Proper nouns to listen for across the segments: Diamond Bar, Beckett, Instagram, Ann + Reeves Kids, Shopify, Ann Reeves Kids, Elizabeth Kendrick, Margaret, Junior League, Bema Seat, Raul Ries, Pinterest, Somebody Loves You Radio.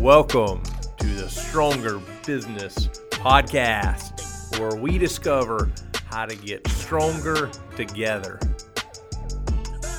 Welcome to the Stronger Business Podcast, where we discover how to get stronger together.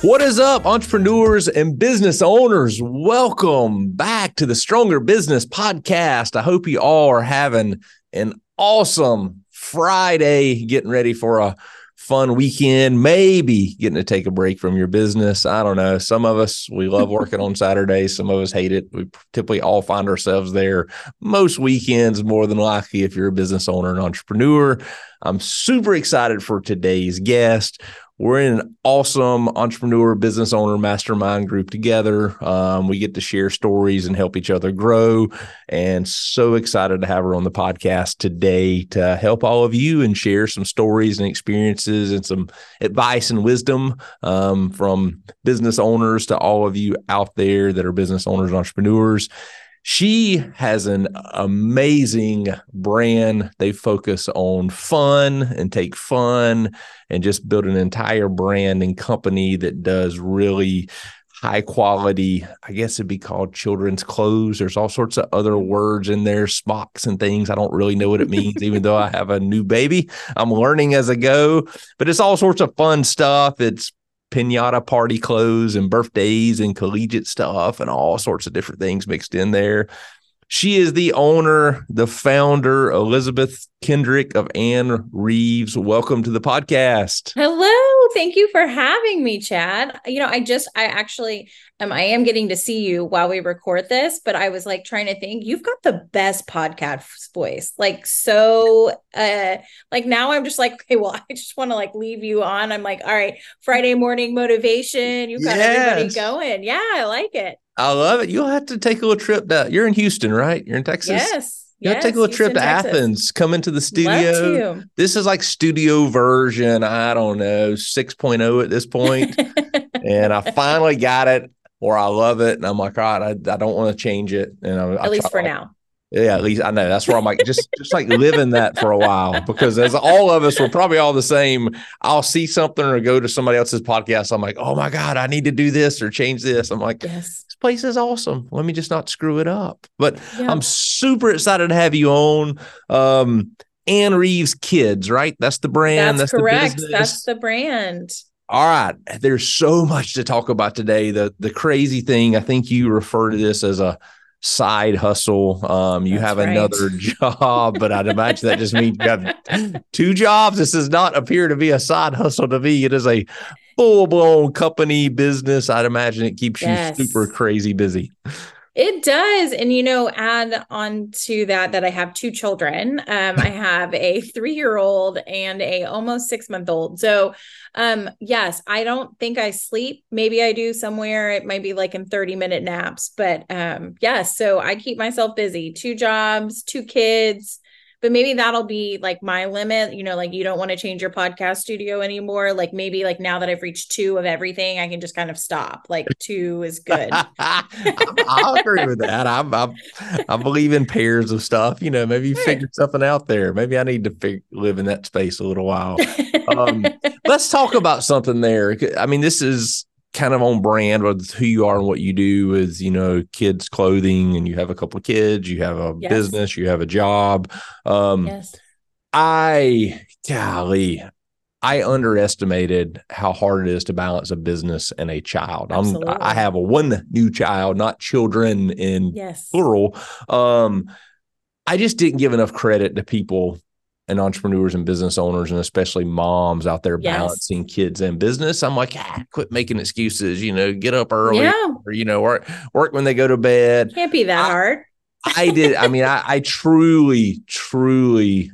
What is up, entrepreneurs and business owners? Welcome back to the Stronger Business Podcast. I hope you all are having an awesome Friday, getting ready for a fun weekend, maybe getting to take a break from your business. I don't know. Some of us, we love working on Saturdays. Some of us hate it. We typically all find ourselves there most weekends, more than likely, if you're a business owner and entrepreneur. I'm super excited for today's guest. We're in an awesome entrepreneur, business owner, mastermind group together. We get to share stories and help each other grow. And so excited to have her on the podcast today to help all of you and share some stories and experiences and some advice and wisdom from business owners to all of you out there that are business owners and entrepreneurs. She has an amazing brand. They focus on fun and take fun and just build an entire brand and company that does really high quality, I guess it'd be called children's clothes. There's all sorts of other words in there, smocks and things. I don't really know what it means, even though I have a new baby. I'm learning as I go, but it's all sorts of fun stuff. It's pinata party clothes and birthdays and collegiate stuff and all sorts of different things mixed in there. She is the owner, the founder, Elizabeth Kendrick of Ann Reeves. Welcome to the podcast. Hello. Thank you for having me, Chad. You know, I am getting to see you while we record this, but I was like trying to think, you've got the best podcast voice. Like, so, like now I'm just like, okay, well, I just want to like leave you on. I'm like, all right, Friday morning motivation. You've got everybody going. Yeah, I like it. I love it. You'll have to take a little trip to, you're in Houston, right? You're in Texas? Yes. You'll have to take a little Houston, trip to Texas. Athens, come into the studio. This is like studio version, I don't know, 6.0 at this point. And I finally got it, or I love it. And I'm like, all right, I don't want to change it. And At least for now. Yeah, at least I know. That's where I'm like, just like living that for a while, because as all of us, we're probably all the same. I'll see something or go to somebody else's podcast. I'm like, oh my God, I need to do this or change this. I'm like, yes. This place is awesome. Let me just not screw it up. But yeah. I'm super excited to have you on. Ann Reeves Kids, right? That's the brand. That's correct. That's the brand. All right. There's so much to talk about today. The crazy thing, I think you refer to this as a side hustle. You That's have right. another job, but I'd imagine that just means you have two jobs. This does not appear to be a side hustle to me. It is a full-blown company business. I'd imagine it keeps you super crazy busy. It does. And, you know, add on to that I have two children. I have a 3-year-old and a almost 6-month-old. So, yes, I don't think I sleep. Maybe I do somewhere. It might be like in 30-minute naps, but, yes. So I keep myself busy, 2 jobs, 2 kids, but maybe that'll be like my limit. You know, like you don't want to change your podcast studio anymore. Like maybe like now that I've reached 2 of everything, I can just kind of stop. Like 2 is good. I agree with that. I believe in pairs of stuff. You know, maybe you figure something out there. Maybe I need to live in that space a little while. Let's talk about something there. I mean, this is kind of on brand with who you are and what you do with, you know, kids clothing, and you have a couple of kids, you have a business, you have a job. I underestimated how hard it is to balance a business and a child. I have one new child, not children in plural. I just didn't give enough credit to people and entrepreneurs and business owners, and especially moms out there balancing kids and business. I'm like, quit making excuses, you know, get up early, or, you know, work when they go to bed. Can't be that hard. I did. I mean, I truly, truly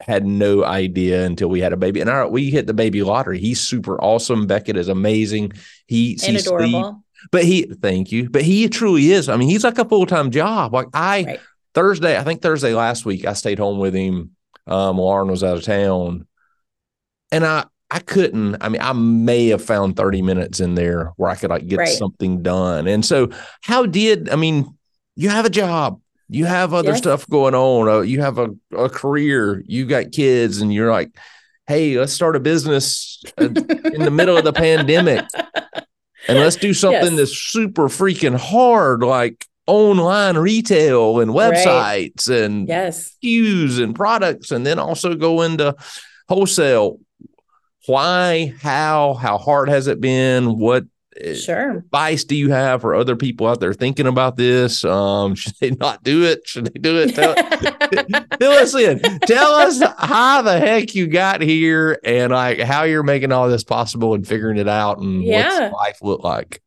had no idea until we had a baby, and we hit the baby lottery. He's super awesome. Beckett is amazing. He eats, and adorable. But he truly is. I mean, he's like a full-time job. Like Thursday last week, I stayed home with him. Lauren was out of town, and I couldn't, I mean, I may have found 30 minutes in there where I could like get something done. And so you have a job, you have other stuff going on. You have a career, you got kids, and you're like, hey, let's start a business in the middle of the pandemic, and let's do something that's super freaking hard. Like, online retail and websites and SKUs and products, and then also go into wholesale. Why, how hard has it been? What advice do you have for other people out there thinking about this? Should they not do it? Should they do it? Fill us in. Tell us how the heck you got here and like how you're making all this possible and figuring it out and what's life look like.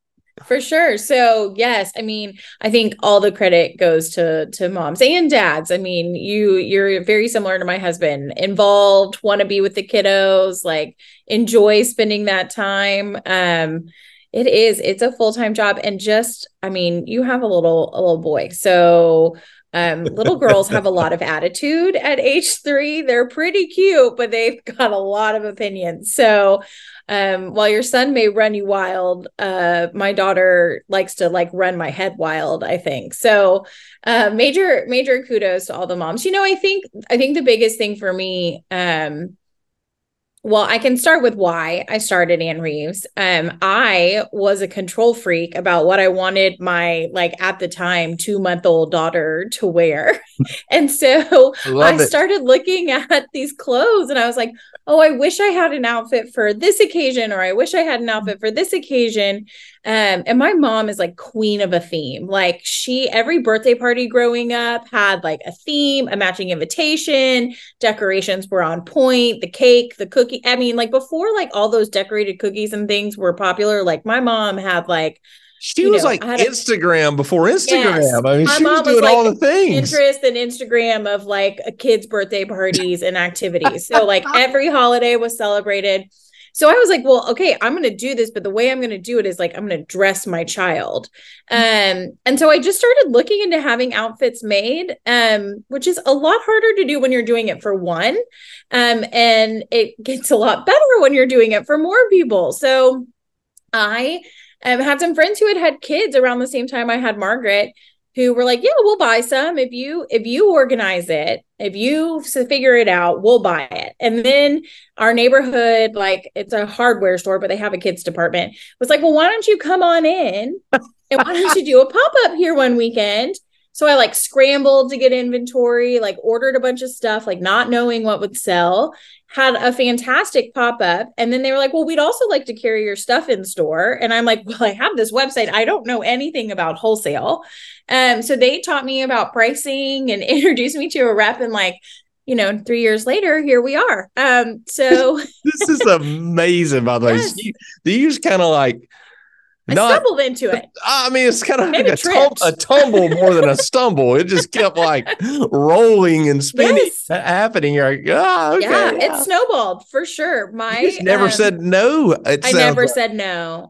For sure. So yes, I mean, I think all the credit goes to moms and dads. I mean, you're very similar to my husband, involved, want to be with the kiddos, like enjoy spending that time. It's a full-time job. And just, I mean, you have a little boy. So little girls have a lot of attitude at age 3. They're pretty cute, but they've got a lot of opinions. So while your son may run you wild, my daughter likes to like run my head wild, I think. So major kudos to all the moms. You know, I think the biggest thing for me, well, I can start with why I started Ann Reeves. I was a control freak about what I wanted my, like at the time, 2-month-old daughter to wear. And so I started looking at these clothes and I was like, oh, I wish I had an outfit for this occasion, or I wish I had an outfit for this occasion. And my mom is like queen of a theme. Like every birthday party growing up had like a theme, a matching invitation, decorations were on point, the cake, the cookie. I mean, like before like all those decorated cookies and things were popular, like my mom had like, she was like Instagram before Instagram. Yes. I mean, my she mom was doing like all the things. Pinterest and Instagram of like a kid's birthday parties and activities. So like every holiday was celebrated. So I was like, well, okay, I'm going to do this, but the way I'm going to do it is like, I'm going to dress my child. And so I just started looking into having outfits made, which is a lot harder to do when you're doing it for one. And it gets a lot better when you're doing it for more people. So I had some friends who had kids around the same time I had Margaret, who were like, yeah, we'll buy some. If you organize it, if you figure it out, we'll buy it. And then our neighborhood, like it's a hardware store, but they have a kids department, was like, well, why don't you come on in and why don't you do a pop-up here one weekend? So I like scrambled to get inventory, like ordered a bunch of stuff, like not knowing what would sell, had a fantastic pop-up. And then they were like, well, we'd also like to carry your stuff in store. And I'm like, well, I have this website. I don't know anything about wholesale. So they taught me about pricing and introduced me to a rep, and like, you know, 3 years later, here we are. So this is amazing, by the way. Yes. You just kind of like, I stumbled into it. I mean, it's kind of like a tumble more than a stumble. It just kept like rolling and spinning, happening. You're like, oh, okay. Yeah, it snowballed for sure. You just never said no. I never said no.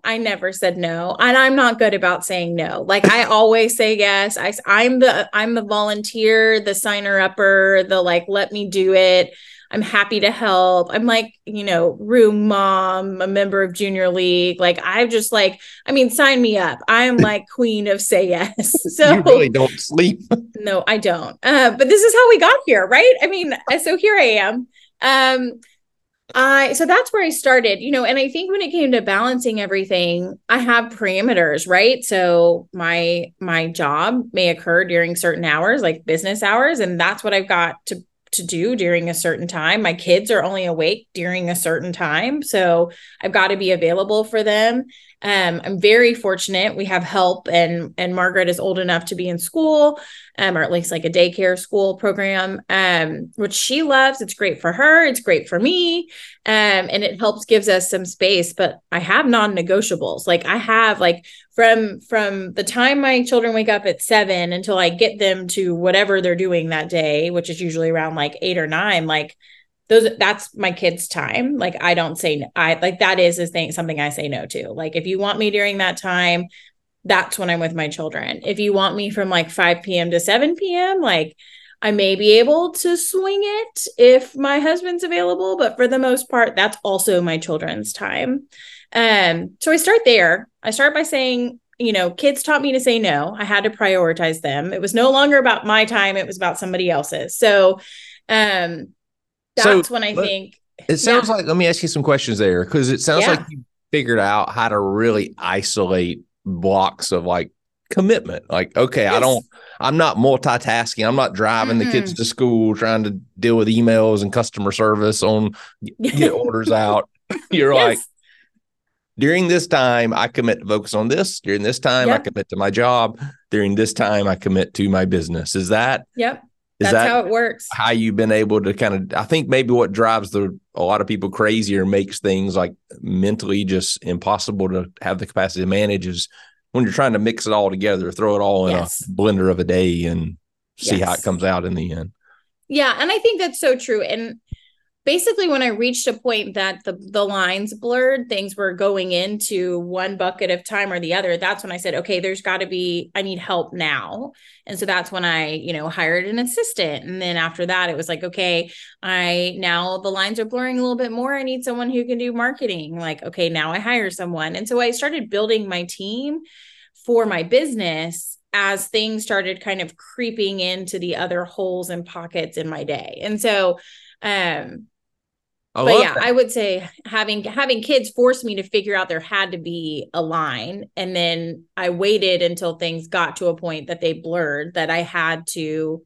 And I'm not good about saying no. Like I always say yes. I'm the volunteer, the signer upper, the like, let me do it. I'm happy to help. I'm like, you know, room mom, a member of Junior League. Like, I've just like, I mean, sign me up. I'm like queen of say yes. So you really don't sleep. No, I don't. But this is how we got here, right? I mean, so here I am. So that's where I started, you know, and I think when it came to balancing everything, I have parameters, right? So my job may occur during certain hours, like business hours, and that's what I've got to do during a certain time. My kids are only awake during a certain time, so I've got to be available for them. I'm very fortunate. We have help, and Margaret is old enough to be in school, or at least like a daycare school program, which she loves. It's great for her. It's great for me. And it gives us some space, but I have non-negotiables. Like I have like from the time my children wake up at 7 until I get them to whatever they're doing that day, which is usually around like 8 or 9, like that's my kids' time. Like I don't say no. I like that is a thing, something I say no to. Like if you want me during that time, that's when I'm with my children. If you want me from like 5 p.m. to 7 p.m., like I may be able to swing it if my husband's available, but for the most part, that's also my children's time. So I start there. I start by saying, you know, kids taught me to say no. I had to prioritize them. It was no longer about my time. It was about somebody else's. So, that's when I think it sounds like, let me ask you some questions there. Cause it sounds like you figured out how to really isolate blocks of like commitment. Like, okay, yes. I'm not multitasking. I'm not driving the kids to school, trying to deal with emails and customer service on get orders out. You're like, during this time, I commit to focus on this. During this time, I commit to my job. During this time, I commit to my business. Is that? Yep. That's how it works. How you've been able to kind of, I think maybe what drives a lot of people crazy or makes things like mentally just impossible to have the capacity to manage is when you're trying to mix it all together, throw it all in a blender of a day and see how it comes out in the end. Yeah. And I think that's so true. And basically, when I reached a point that the lines blurred, things were going into one bucket of time or the other, that's when I said, okay, there's got to be, I need help now. And so that's when I, hired an assistant. And then after that, it was like, okay, now the lines are blurring a little bit more. I need someone who can do marketing. Like, okay, now I hire someone. And so I started building my team for my business as things started kind of creeping into the other holes and pockets in my day. And so, I would say having kids forced me to figure out there had to be a line. And then I waited until things got to a point that they blurred that I had to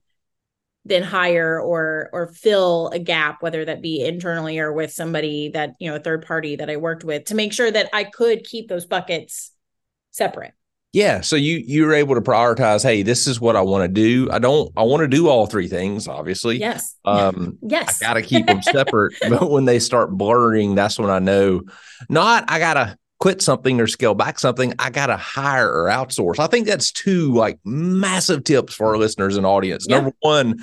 then hire or fill a gap, whether that be internally or with somebody that, a third party that I worked with, to make sure that I could keep those buckets separate. Yeah. So you were able to prioritize, hey, this is what I want to do. I want to do all three things, obviously. Yes. I got to keep them separate. But when they start blurring, that's when I know I got to quit something or scale back something. I got to hire or outsource. I think that's two massive tips for our listeners and audience. Yeah. Number one,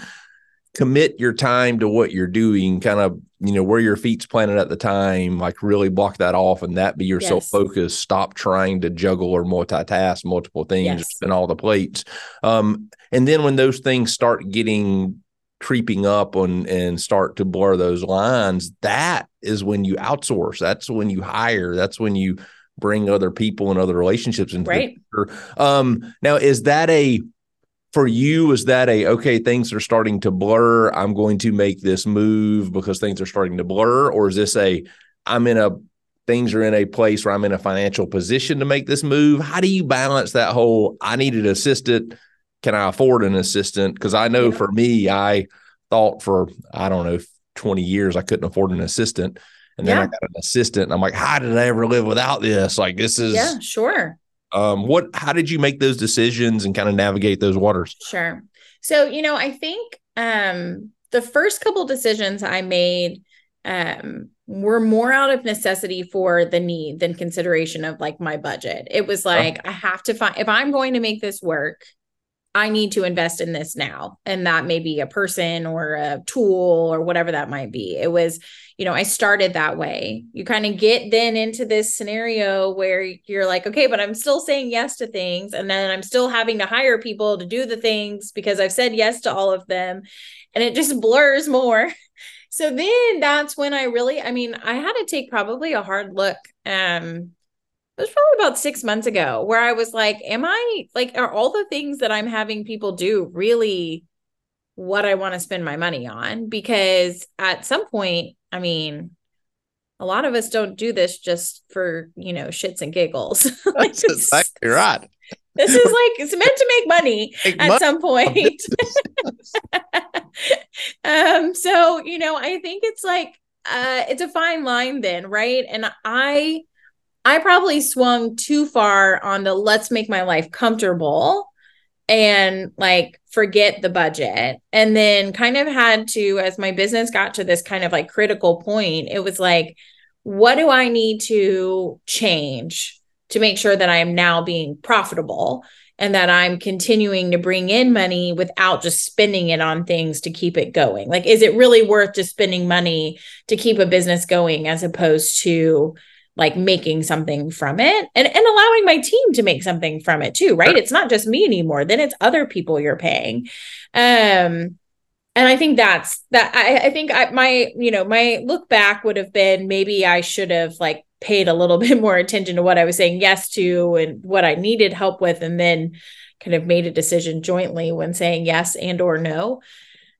commit your time to what you're doing, kind of, where your feet's planted at the time, really block that off and that be your self-focus. Stop trying to juggle or multitask multiple things and all the plates. And then when those things start creeping up and start to blur those lines, that is when you outsource. That's when you hire. That's when you bring other people and other relationships into the picture. Now, okay, things are starting to blur, I'm going to make this move because things are starting to blur? Or is this things are in a place where I'm in a financial position to make this move? How do you balance that whole, I need an assistant, can I afford an assistant? Because I know for me, I thought for, 20 years, I couldn't afford an assistant. And then I got an assistant and I'm like, how did I ever live without this? Like, this is. Yeah, sure. How did you make those decisions and kind of navigate those waters? Sure. So, I think, the first couple decisions I made, were more out of necessity for the need than consideration of my budget. It was I have to find, if I'm going to make this work, I need to invest in this now. And that may be a person or a tool or whatever that might be. It was, I started that way. You kind of get then into this scenario where you're like, okay, but I'm still saying yes to things. And then I'm still having to hire people to do the things because I've said yes to all of them. And it just blurs more. So then that's when I really, I had to take probably a hard look. It was probably about 6 months ago where I was like, are all the things that I'm having people do really what I want to spend my money on? Because at some point, a lot of us don't do this just for, shits and giggles. That's exactly right. This is it's meant to make money at some point. So, I think it's it's a fine line then. Right. And I probably swung too far on the let's make my life comfortable and forget the budget. And then kind of had to, as my business got to this kind of critical point, it was what do I need to change to make sure that I am now being profitable and that I'm continuing to bring in money without just spending it on things to keep it going? Is it really worth just spending money to keep a business going as opposed to making something from it and allowing my team to make something from it too, right? It's not just me anymore. Then it's other people you're paying. And I think that's that. I think my look back would have been, maybe I should have paid a little bit more attention to what I was saying yes to and what I needed help with, and then kind of made a decision jointly when saying yes and or no.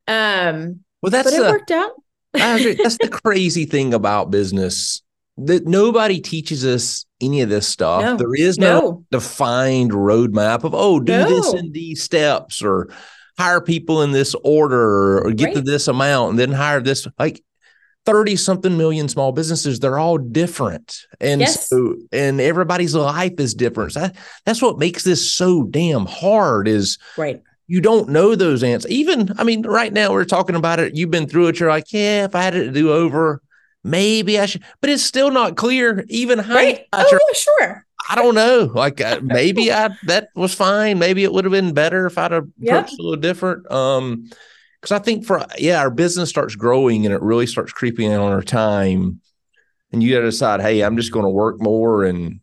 Well, but it worked out. That's the crazy thing about business. that nobody teaches us any of this stuff. No. There is no defined roadmap of, this in these steps, or hire people in this order, or get to this amount and then hire this. Like 30 something million small businesses, they're all different. And so everybody's life is different. So that's what makes this so damn hard is you don't know those answers. Even, I mean, right now we're talking about it. You've been through it. You're like, yeah, if I had it to do over, maybe I should, but it's still not clear. Even I don't know. Like maybe that was fine. Maybe it would have been better if I'd have approached a little different. Because I think our business starts growing and it really starts creeping in on our time, and you got to decide, hey, I'm just going to work more and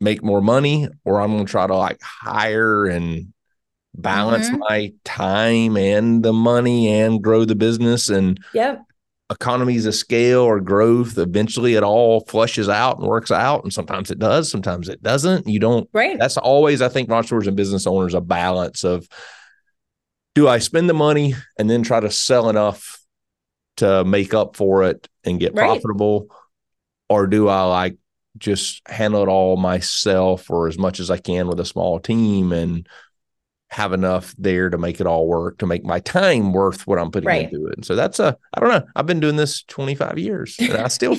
make more money, or I'm going to try to like hire and balance my time and the money and grow the business and economies of scale or growth. Eventually it all flushes out and works out. And sometimes it does, sometimes it doesn't. You don't, that's always, I think, entrepreneurs and business owners, a balance of, do I spend the money and then try to sell enough to make up for it and get profitable? Or do I like just handle it all myself or as much as I can with a small team and have enough there to make it all work, to make my time worth what I'm putting into it? And so that's I don't know. I've been doing this 25 years and I still,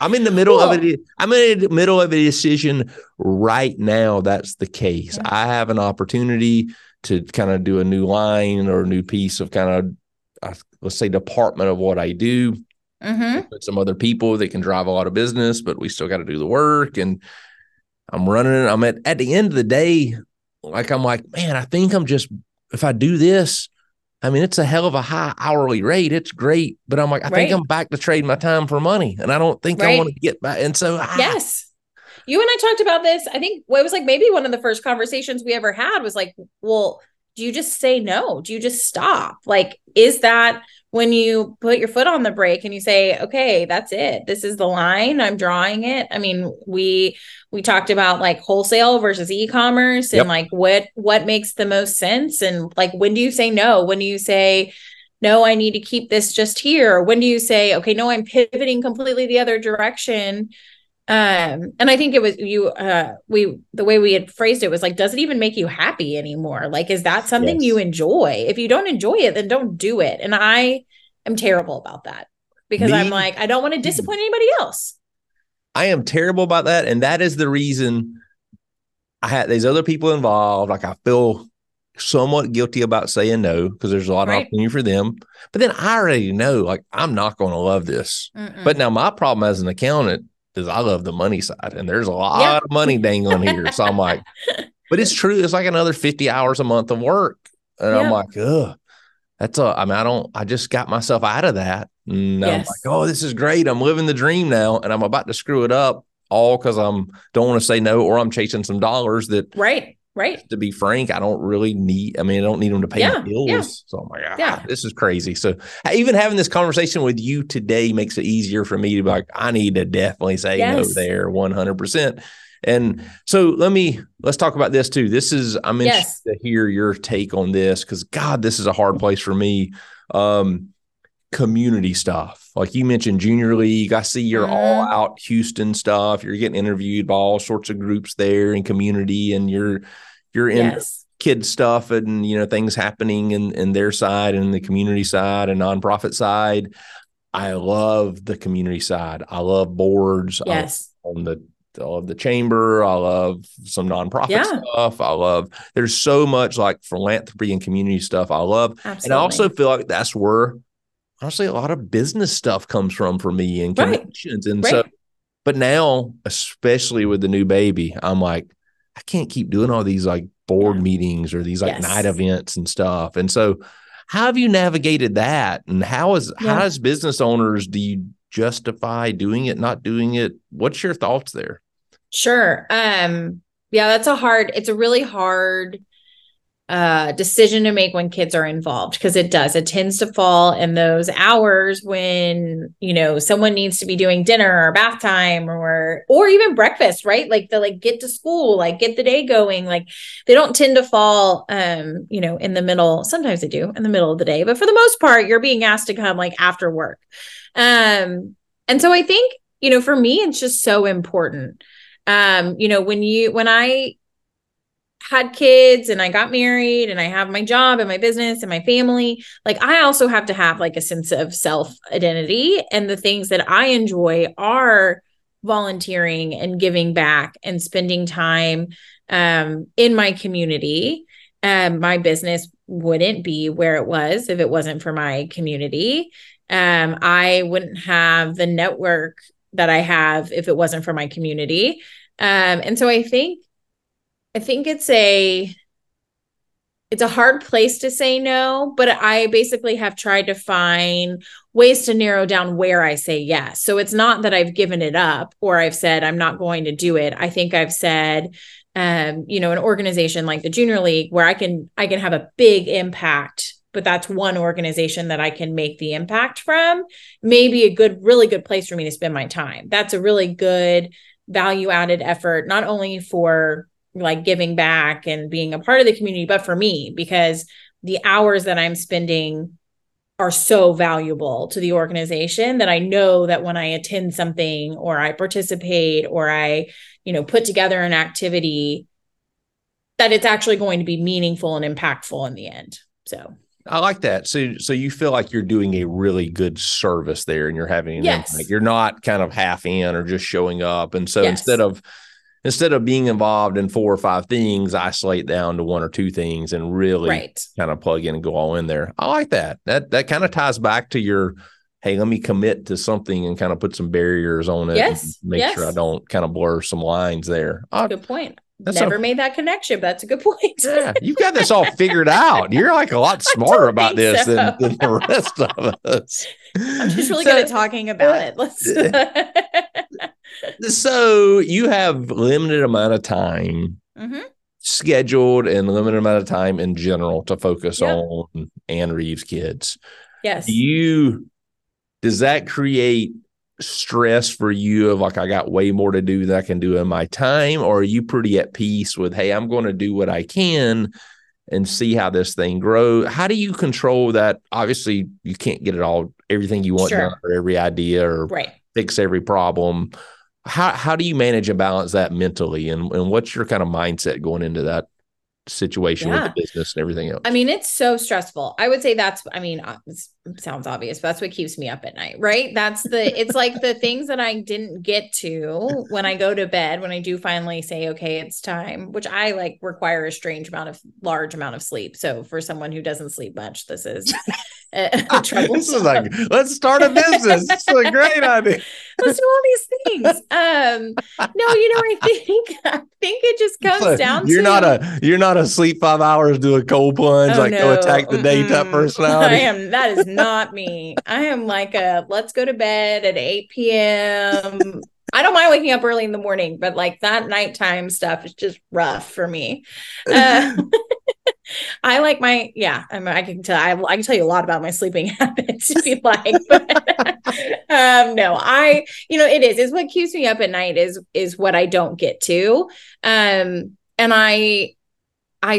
I'm in the middle of it. I'm in the middle of a decision right now. That's the case. Mm-hmm. I have an opportunity to kind of do a new line or a new piece of kind of, let's say, department of what I do. Mm-hmm. With some other people that can drive a lot of business, but we still got to do the work. And I'm running it. I'm at the end of the day, like, I'm like, man, I think I'm just, if I do this, I mean, it's a hell of a high hourly rate. It's great. But I'm like, I think I'm back to trading my time for money. And I don't think I want to get back. And so you and I talked about this. I think it was like maybe one of the first conversations we ever had was like, well, do you just say no? Do you just stop? Like, is that when you put your foot on the brake and you say, okay, that's it. This is the line. I'm drawing it. I mean, we talked about like wholesale versus e-commerce and like what makes the most sense. And like, when do you say no? When do you say, no, I need to keep this just here? When do you say, okay, no, I'm pivoting completely the other direction? And I think it was you, the way we had phrased it was like, does it even make you happy anymore? Like, is that something you enjoy? If you don't enjoy it, then don't do it. And I am terrible about that because I'm like, I don't want to disappoint anybody else. I am terrible about that. And that is the reason I had these other people involved. Like, I feel somewhat guilty about saying no, because there's a lot of opportunity for them. But then I already know, like, I'm not going to love this. Mm-mm. But now my problem as an accountant, I love the money side, and there's a lot of money dangling here. So I'm like, but it's true. It's like another 50 hours a month of work. And I'm like, I just got myself out of that. And I'm like, this is great. I'm living the dream now. And I'm about to screw it up all because I'm don't want to say no, or I'm chasing some dollars that, to be frank, I don't really need. I mean, I don't need them to pay bills. Yeah. So I'm like, this is crazy. So even having this conversation with you today makes it easier for me to be like, I need to definitely say no there 100%. And so let's talk about this too. This is, I'm interested to hear your take on this, because God, this is a hard place for me. Community stuff. Like you mentioned Junior League. I see you're all out Houston stuff. You're getting interviewed by all sorts of groups there and community, and you're in kid stuff, and you know, things happening in their side and the community side and nonprofit side. I love the community side. I love boards. I love the chamber. I love some nonprofit stuff. I love, there's so much like philanthropy and community stuff I love. Absolutely. And I also feel like that's where honestly a lot of business stuff comes from for me and connections. And so, but now, especially with the new baby, I'm like, I can't keep doing all these like board meetings or these like night events and stuff. And so how have you navigated that? And how as business owners, do you justify doing it, not doing it? What's your thoughts there? Sure. That's it's a really hard decision to make when kids are involved, because it tends to fall in those hours when, you know, someone needs to be doing dinner or bath time or even breakfast, right? Like they like get to school, like get the day going. Like they don't tend to fall, you know, in the middle. Sometimes they do in the middle of the day, but for the most part, you're being asked to come like after work. And so I think you know, for me, it's just so important. You know, when I had kids and I got married and I have my job and my business and my family, like I also have to have like a sense of self-identity, and the things that I enjoy are volunteering and giving back and spending time in my community. My business wouldn't be where it was if it wasn't for my community. I wouldn't have the network that I have if it wasn't for my community. And so I think it's a hard place to say no, but I basically have tried to find ways to narrow down where I say yes. So it's not that I've given it up or I've said I'm not going to do it. I think I've said, you know, an organization like the Junior League where I can have a big impact, but that's one organization that I can make the impact from, maybe a good, really good place for me to spend my time. That's a really good value added effort, not only for like giving back and being a part of the community, but for me, because the hours that I'm spending are so valuable to the organization that I know that when I attend something or I participate or I, you know, put together an activity, that it's actually going to be meaningful and impactful in the end. So I like that. So you feel like you're doing a really good service there and you're having an impact. You're not kind of half in or just showing up. And so instead of being involved in 4 or 5 things, isolate down to 1 or 2 things and really kind of plug in and go all in there. I like that. That kind of ties back to your, hey, let me commit to something and kind of put some barriers on it. Yes. And make sure I don't kind of blur some lines there. Good point. Never made that connection, but that's a good point. Yeah, you've got this all figured out. You're like a lot smarter about this than the rest of us. I'm just really good at talking about it. So you have limited amount of time scheduled and limited amount of time in general to focus on Ann Reeves Kids. Yes. Does that create stress for you of like, I got way more to do than I can do in my time? Or are you pretty at peace with, hey, I'm going to do what I can and see how this thing grows? How do you control that? Obviously you can't get it all, everything you want done or every idea or fix every problem. How do you manage and balance that mentally? And what's your kind of mindset going into that situation with the business and everything else? I mean, it's so stressful. I would say it sounds obvious, but that's what keeps me up at night, right? It's like the things that I didn't get to when I go to bed, when I do finally say, okay, it's time, which I like require a large amount of sleep. So for someone who doesn't sleep much, this is a trouble. This is like, let's start a business. It's a great idea. Let's do all these things. I think it just comes down to you're not a sleep 5 hours, do a cold plunge, go attack the day type personality. That is not me. I am like let's go to bed at 8 p.m. I don't mind waking up early in the morning, but like that nighttime stuff is just rough for me. I like my, I can tell you a lot about my sleeping habits if you like, but it's what keeps me up at night is what I don't get to. And I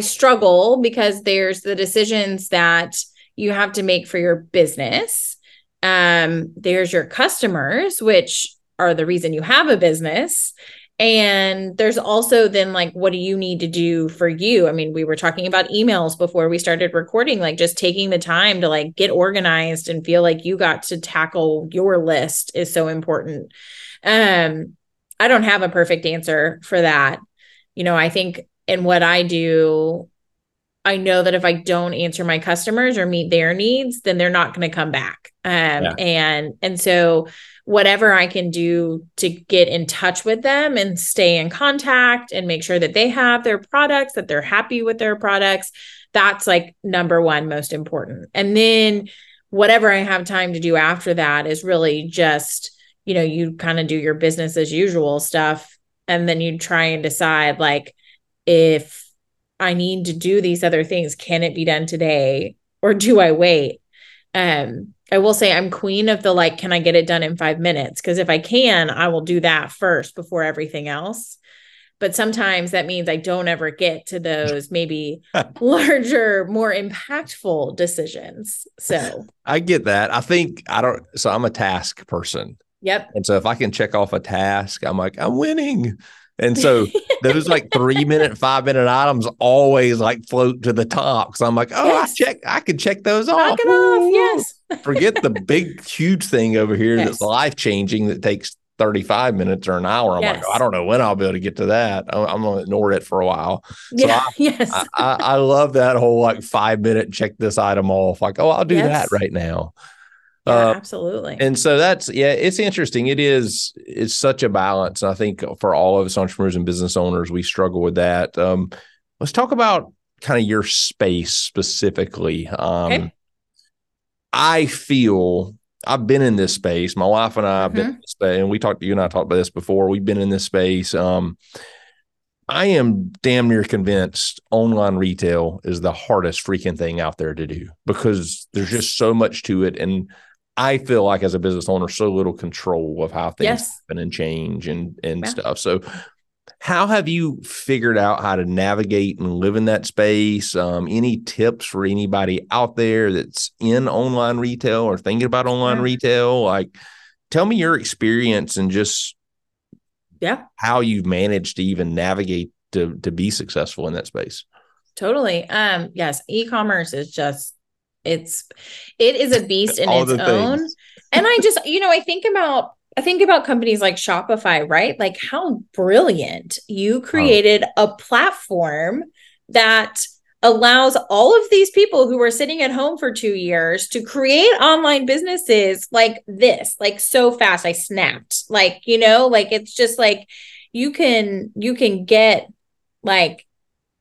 struggle because there's the decisions that you have to make for your business. There's your customers, which are the reason you have a business. And there's also then like, what do you need to do for you? I mean, we were talking about emails before we started recording, like just taking the time to like get organized and feel like you got to tackle your list is so important. I don't have a perfect answer for that. You know, I think in what I do, I know that if I don't answer my customers or meet their needs, then they're not going to come back. And so whatever I can do to get in touch with them and stay in contact and make sure that they have their products, that they're happy with their products, that's like number one, most important. And then whatever I have time to do after that is really just, you know, you kind of do your business as usual stuff. And then you try and decide like, if I need to do these other things, can it be done today or do I wait? I will say I'm queen of the, like, can I get it done in 5 minutes? Because if I can, I will do that first before everything else. But sometimes that means I don't ever get to those maybe larger, more impactful decisions. So I get that. I think I'm a task person. Yep. And so if I can check off a task, I'm like, I'm winning. And so those like 3 minute, 5 minute items always like float to the top. So I'm like, oh, yes. I can check those off. Knock it off. Yes. Forget the big, huge thing over here that's life changing that takes 35 minutes or an hour. I'm like, oh, I don't know when I'll be able to get to that. I'm going to ignore it for a while. I love that whole like 5 minute check this item off. Like, oh, I'll do that right now. Yeah, absolutely. And so that's, it's interesting. It's such a balance. And I think for all of us entrepreneurs and business owners, we struggle with that. Let's talk about kind of your space specifically. Okay. I feel I've been in this space. My wife and I have been in this space, and you and I talked about this before. We've been in this space. I am damn near convinced online retail is the hardest freaking thing out there to do because there's just so much to it. And I feel like as a business owner, so little control of how things happen and change and stuff. So how have you figured out how to navigate and live in that space? Any tips for anybody out there that's in online retail or thinking about online retail? Like, tell me your experience and just how you've managed to even navigate to be successful in that space. Totally. Yes. E-commerce is just, it is a beast in its own. And I just, I think about companies like Shopify, right? Like how brilliant you created a platform that allows all of these people who are sitting at home for 2 years to create online businesses like this, like so fast. I snapped, like, it's just like, you can get like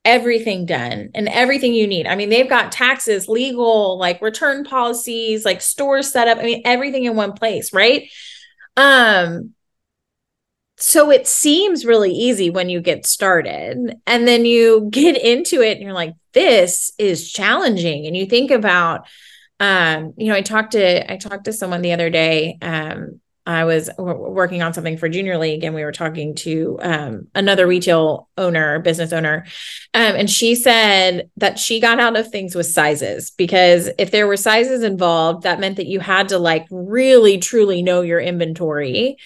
everything done and everything you need. I mean, they've got taxes, legal, like return policies, like store setup. I mean, everything in one place. Right. So it seems really easy when you get started and then you get into it and you're like, this is challenging. And you think about, I talked to someone the other day. I was working on something for Junior League and we were talking to another business owner. And she said that she got out of things with sizes because if there were sizes involved, that meant that you had to like really truly know your inventory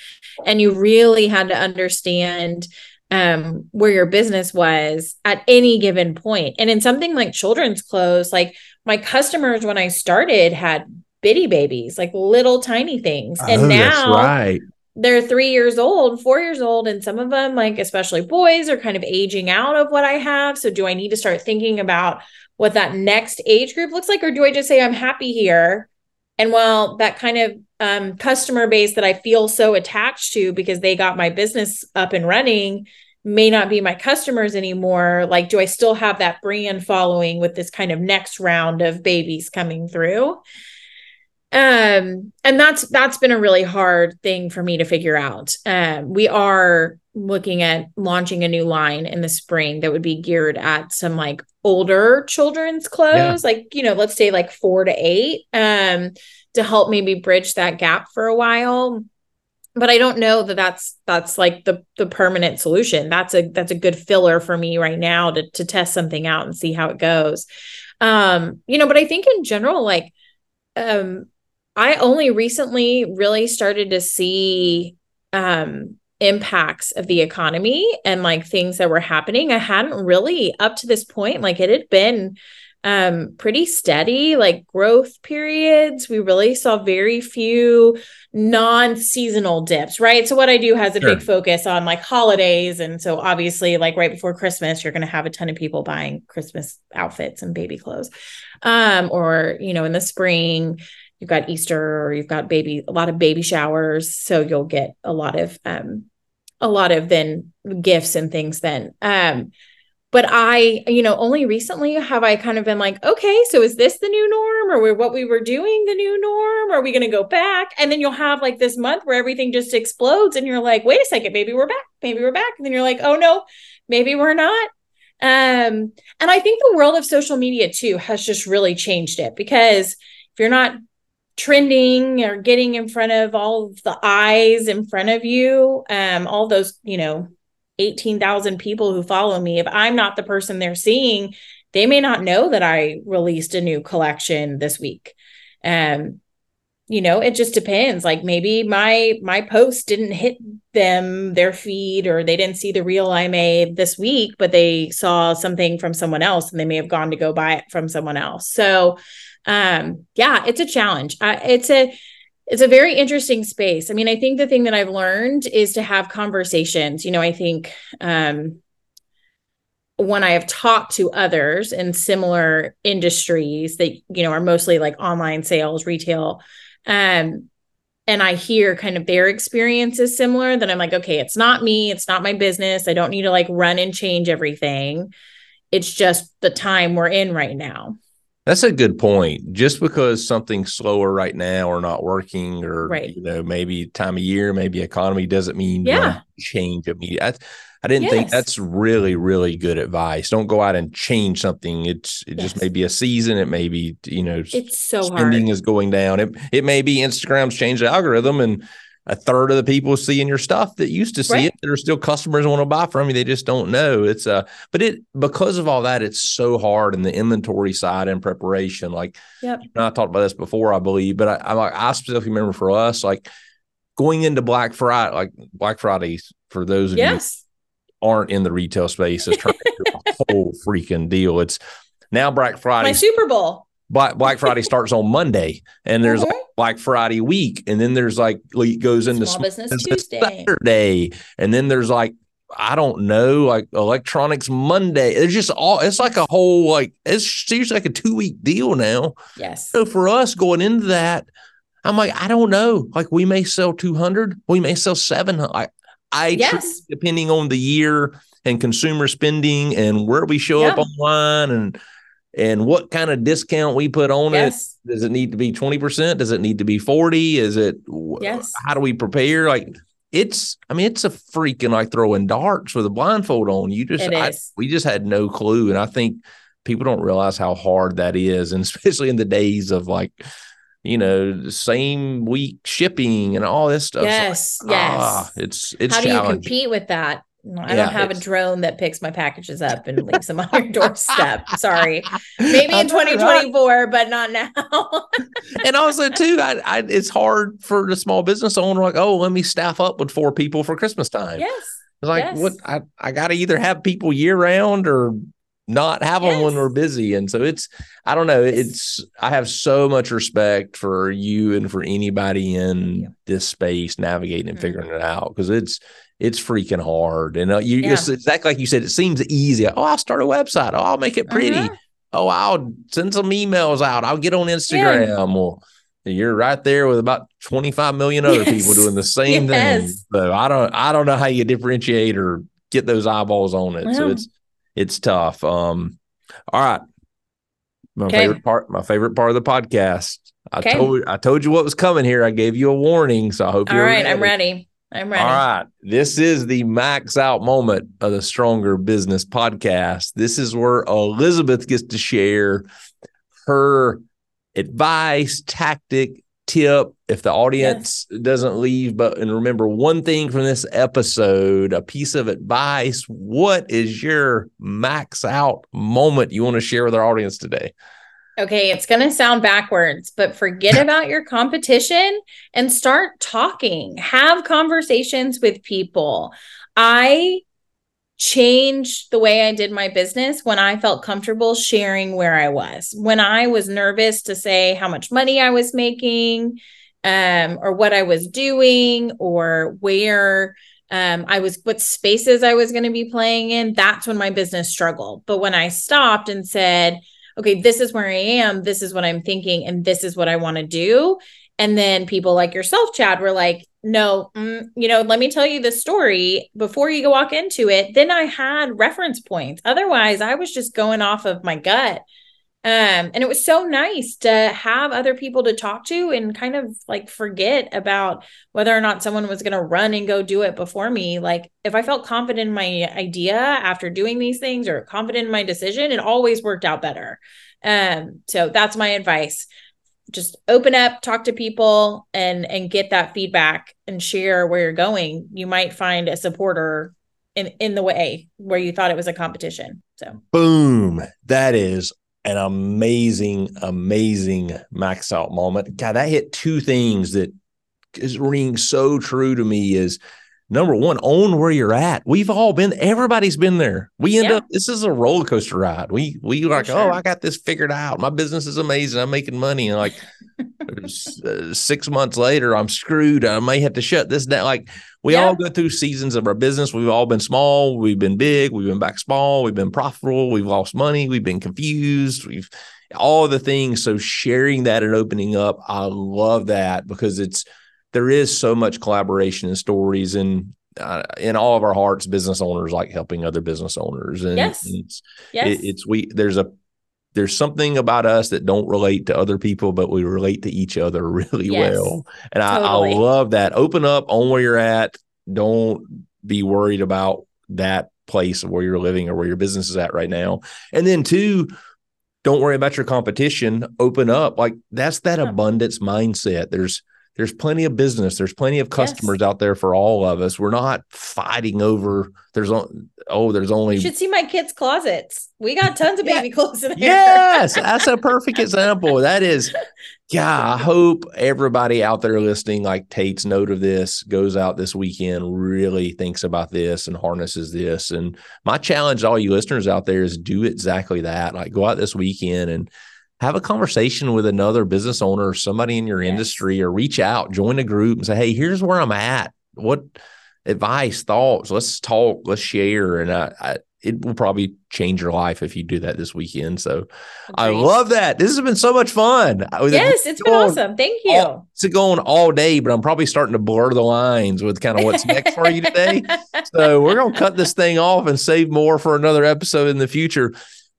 and you really had to understand where your business was at any given point. And in something like children's clothes, like my customers when I started had bitty babies, like little tiny things. And now they're 3 years old, 4 years old. And some of them, like especially boys, are kind of aging out of what I have. So do I need to start thinking about what that next age group looks like? Or do I just say I'm happy here? And while that kind of customer base that I feel so attached to because they got my business up and running may not be my customers anymore. Like, do I still have that brand following with this kind of next round of babies coming through? And that's been a really hard thing for me to figure out. We are looking at launching a new line in the spring that would be geared at some like older children's clothes, like, let's say like 4 to 8, to help maybe bridge that gap for a while. But I don't know that that's like the permanent solution. That's a good filler for me right now to test something out and see how it goes. But I think in general, like, I only recently really started to see impacts of the economy and like things that were happening. I hadn't really up to this point, like it had been pretty steady, like growth periods. We really saw very few non-seasonal dips, right? So what I do has a big focus on like holidays. And so obviously like right before Christmas, you're going to have a ton of people buying Christmas outfits and baby clothes. Or in the spring, you've got Easter or you've got a lot of baby showers. So you'll get a lot of then gifts and things then. But I, only recently have I kind of been like, okay, so is this the new norm or what we were doing the new norm? Are we going to go back? And then you'll have like this month where everything just explodes and you're like, wait a second, maybe we're back. And then you're like, oh no, maybe we're not. And I think the world of social media too has just really changed it because if you're not trending or getting in front of all of the eyes in front of you, all those, 18,000 people who follow me, if I'm not the person they're seeing, they may not know that I released a new collection this week. You know, it just depends. Like maybe my post didn't hit them, their feed, or they didn't see the reel I made this week, but they saw something from someone else and they may have gone to go buy it from someone else. So, yeah, it's a challenge. It's a very interesting space. I mean, I think the thing that I've learned is to have conversations. You know, I think, when I have talked to others in similar industries that, you know, are mostly like online sales, retail, and I hear kind of their experiences similar, then I'm like, okay, it's not me. It's not my business. I don't need to like run and change everything. It's just the time we're in right now. That's a good point. Just because something's slower right now or not working or, right, you know, maybe time of year, maybe economy doesn't mean change immediately. I didn't think that's really, really good advice. Don't go out and change something. It just may be a season. It may be, you know, it's so spending hard is going down. It may be Instagram's changed the algorithm and a third of the people seeing your stuff that used to see it, there are still customers want to buy from you. They just don't know. It's because of all that, it's so hard in the inventory side and preparation. Like, and I talked about this before, I believe, but I specifically remember for us, like going into Black Friday for those of you aren't in the retail space is turning into a whole freaking deal. It's now Black Friday. My Super Bowl. Black Friday starts on Monday, and there's like Black Friday week, and then there's like it goes into Small Business Tuesday, Saturday, and then there's like I don't know, like Electronics Monday. There's just all it's like a whole like it's seriously like a 2-week deal now. Yes. So for us going into that, I'm like I don't know, like we may sell 200, we may sell 700. Depending on the year and consumer spending and where we show up online and what kind of discount we put on it. Does it need to be 20%? Does it need to be 40? Is it, how do we prepare? Like it's a freaking like throwing darts with a blindfold on. We just had no clue. And I think people don't realize how hard that is. And especially in the days of like, you know, same week shipping and all this stuff. Yes. So like, it's how do you compete with that? I don't have a drone that picks my packages up and leaves them on your doorstep. Sorry. Maybe in 2024, but not now. And also, too, it's hard for the small business owner, like, oh, let me staff up with 4 people for Christmas time. Yes. It's like, what? I got to either have people year round or not have them when we're busy. And so I don't know. I have so much respect for you and for anybody in this space navigating and figuring it out because it's freaking hard. And it's exactly like you said, it seems easy. Oh, I'll start a website. Oh, I'll make it pretty. Oh, I'll send some emails out. I'll get on Instagram. Yeah. Well, you're right there with about 25 million other people doing the same thing. So I don't know how you differentiate or get those eyeballs on it. Wow. So it's tough. All right. My favorite part of the podcast. I told you what was coming here. I gave you a warning. So I hope you're all right. I'm ready. All right. This is the max out moment of the Stronger Business Podcast. This is where Elizabeth gets to share her advice, tactic, tip. If the audience doesn't leave, and remember one thing from this episode, a piece of advice, what is your max out moment you want to share with our audience today? Okay, it's going to sound backwards, but forget about your competition and start talking. Have conversations with people. I changed the way I did my business when I felt comfortable sharing where I was. When I was nervous to say how much money I was making, or what I was doing, or where what spaces I was going to be playing in, that's when my business struggled. But when I stopped and said, okay, this is where I am. This is what I'm thinking. And this is what I want to do. And then people like yourself, Chad, were like, no, you know, let me tell you the story before you walk into it. Then I had reference points. Otherwise I was just going off of my gut. And it was so nice to have other people to talk to and kind of like forget about whether or not someone was going to run and go do it before me. Like if I felt confident in my idea after doing these things or confident in my decision, it always worked out better. So that's my advice. Just open up, talk to people and get that feedback and share where you're going. You might find a supporter in the way where you thought it was a competition. So boom, that is an amazing max out moment. God, that hit two things that is ringing so true to me is, number one, own where you're at. We've all been, everybody's been there. We end up, this is a roller coaster ride. We like, oh, I got this figured out. My business is amazing. I'm making money. And like 6 months later, I'm screwed. I may have to shut this down. Like we all go through seasons of our business. We've all been small. We've been big. We've been back small. We've been profitable. We've lost money. We've been confused. We've all the things. So sharing that and opening up, I love that because it's, there is so much collaboration and stories and in all of our hearts, business owners like helping other business owners. And there's something about us that don't relate to other people, but we relate to each other really well. And I love that. Open up, own where you're at. Don't be worried about that place of where you're living or where your business is at right now. And then two, don't worry about your competition. Open up. Like that's that abundance mindset. There's plenty of business. There's plenty of customers out there for all of us. We're not fighting over there's only. You should see my kids' closets. We got tons of baby clothes in there. Yes, that's a perfect example. That is, I hope everybody out there listening like takes note of this, goes out this weekend, really thinks about this and harnesses this. And my challenge to all you listeners out there is do exactly that. Like go out this weekend and have a conversation with another business owner or somebody in your industry, or reach out, join a group and say, hey, here's where I'm at. What advice, thoughts, let's talk, let's share. And it will probably change your life if you do that this weekend. So I love that. This has been so much fun. Yes, it's been awesome. Thank you. It's going all day, but I'm probably starting to blur the lines with kind of what's next for you today. So we're going to cut this thing off and save more for another episode in the future.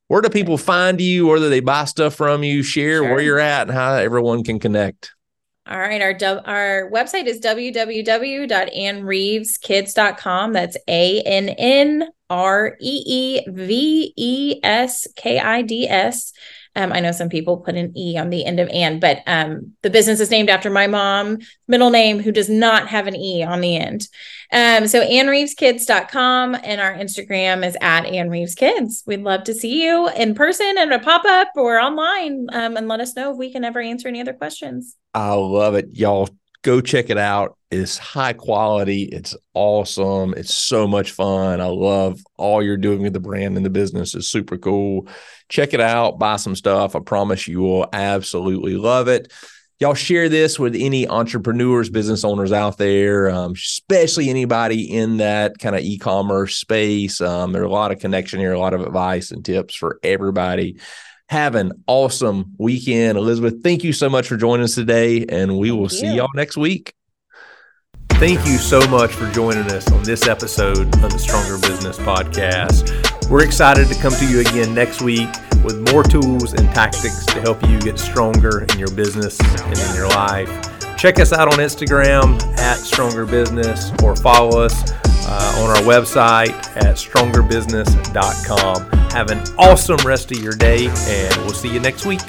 Where do people find you? Whether they buy stuff from you, share where you're at and how everyone can connect. All right. Our website is www.annreeveskids.com. That's ANNREEVESKIDS. I know some people put an E on the end of Ann, but the business is named after my mom, middle name, who does not have an E on the end. So AnnReevesKids.com, and our Instagram is @AnnReevesKids. We'd love to see you in person at a pop-up or online, and let us know if we can ever answer any other questions. I love it. Y'all go check it out. It's high quality. It's awesome. It's so much fun. I love all you're doing with the brand and the business. It's super cool. Check it out. Buy some stuff. I promise you will absolutely love it. Y'all share this with any entrepreneurs, business owners out there, especially anybody in that kind of e-commerce space. There are a lot of connection here, a lot of advice and tips for everybody. Have an awesome weekend. Elizabeth, thank you so much for joining us today, and we will see y'all next week. Thank you so much for joining us on this episode of the Stronger Business Podcast. We're excited to come to you again next week with more tools and tactics to help you get stronger in your business and in your life. Check us out on Instagram @StrongerBusiness, or follow us on our website at StrongerBusiness.com. Have an awesome rest of your day, and we'll see you next week.